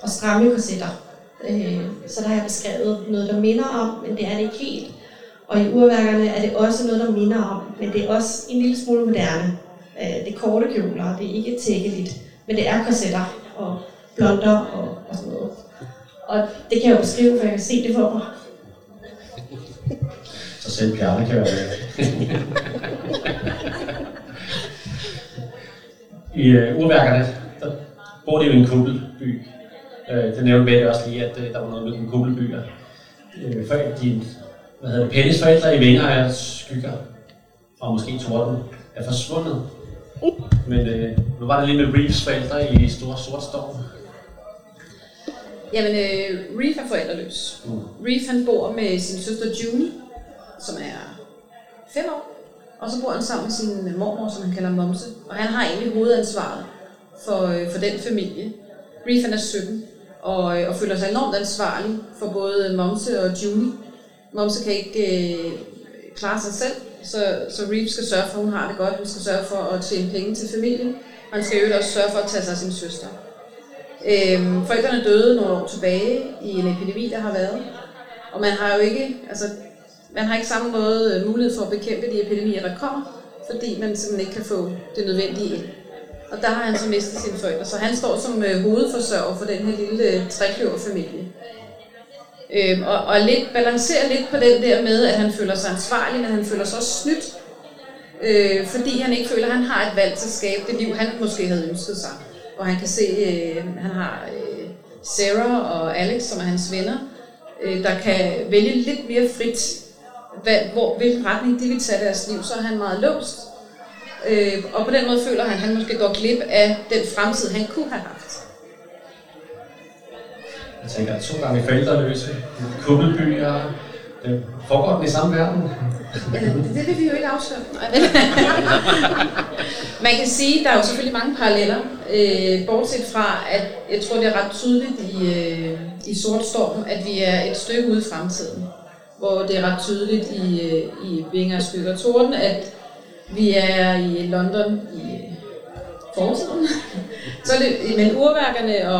og stramme korsetter. Så der har jeg beskrevet noget, der minder om, men det er det ikke helt. Og i urværkerne er det også noget, der minder om, men det er også en lille smule moderne. Det er korte kjoler, det er ikke tækkeligt, men det er korsetter og blonder og sådan noget. Og det kan jeg jo beskrive, for jeg kan se det for mig. Så selv Bjarne kan være med. I urværkerne, der bor det jo i en kuppelby. Det nævnte Mette også lige, at der var noget med den kuppelbyer. Før de Pennies forældre i Vinger af Skygger og måske Torden er forsvundet. Men nu var det lige med Reefs forældre i store Sortstorm. Jamen, Reef er forældreløs. Reef han bor med sin søster Junie, som er 5 år. Og så bor han sammen med sin mormor, som han kalder Momse. Og han har egentlig hovedansvaret for den familie. Reef han er 17 og føler sig enormt ansvarlig for både Momse og Junie. Momse kan ikke klare sig selv, så Reef skal sørge for, at hun har det godt. Hun skal sørge for at tjene penge til familien. Han skal jo også sørge for at tage sig af sin søster. Forældrene døde nogle år tilbage i en epidemi, der har været. Og man har jo ikke, samme måde mulighed for at bekæmpe de epidemier, der kommer, fordi man simpelthen ikke kan få det nødvendige ind. Og der har han så mistet sine forældre, så han står som hovedforsørger for den her lille trekløverfamilie. Og lidt, balancerer lidt på den der med, at han føler sig ansvarlig, men han føler sig også snydt, fordi han ikke føler, at han har et valg til at skabe det liv, han måske havde ønsket sig. Og han kan se, han har Sarah og Alex, som er hans venner, der kan vælge lidt mere frit, hvilken retning de vil tage deres liv, så er han meget låst. Og på den måde føler han, at han måske går glip af den fremtid, han kunne have haft. Jeg tænker, at 2 gange forældreløse, kuppelbyer, det foregår den i samme verden. Ja, det vil vi jo ikke afsløre. Man kan sige, at der er jo selvfølgelig mange paralleller, bortset fra, at jeg tror, det er ret tydeligt i Sortstorm, at vi er et stykke ude i fremtiden. Hvor det er ret tydeligt i Vinger, Skygger og Torden, at vi er i London i fortiden. Så det, men urværkerne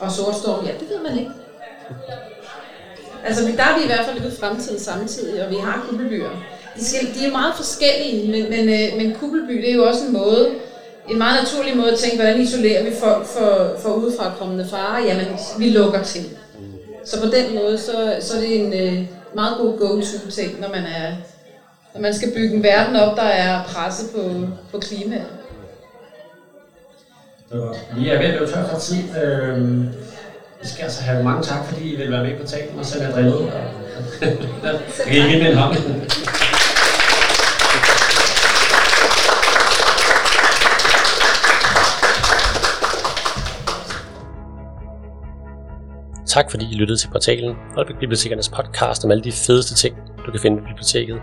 og Sortstorm, ja, det ved man ikke. Altså, der er vi i hvert fald lidt fremtiden samtidig, og vi har kuppelbyer. De er meget forskellige, men kuppelby, det er jo også en meget naturlig måde at tænke, hvordan isolerer vi folk for udefrakommende farer? Jamen, vi lukker til. Så på den måde, så er det en meget god go-to-ting, når man skal bygge en verden op, der er presset på klimaet. Vi er ved at løbe tør for tid. Vi skal altså have mange tak, fordi I vil være med på talen, og selv er drillet. Kan I give med en hånd? Tak fordi I lyttede til Portalen, Holbæk Bibliotekernes podcast om alle de fedeste ting, du kan finde på biblioteket.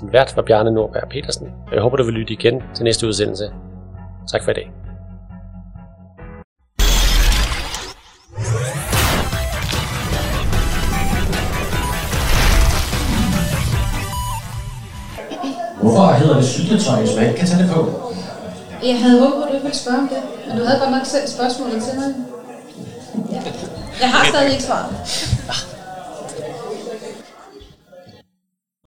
Din vært var Bjarne Nordberg Petersen, og jeg håber, du vil lytte igen til næste udsendelse. Tak for i dag. Hvorfor hedder det syltetøj, hvis man ikke kan tage det på? Jeg havde håbet, at du ikke ville spørge om det, men du havde godt nok selv spørgsmålet til mig. Ja. Jeg har stadig ikke svaret.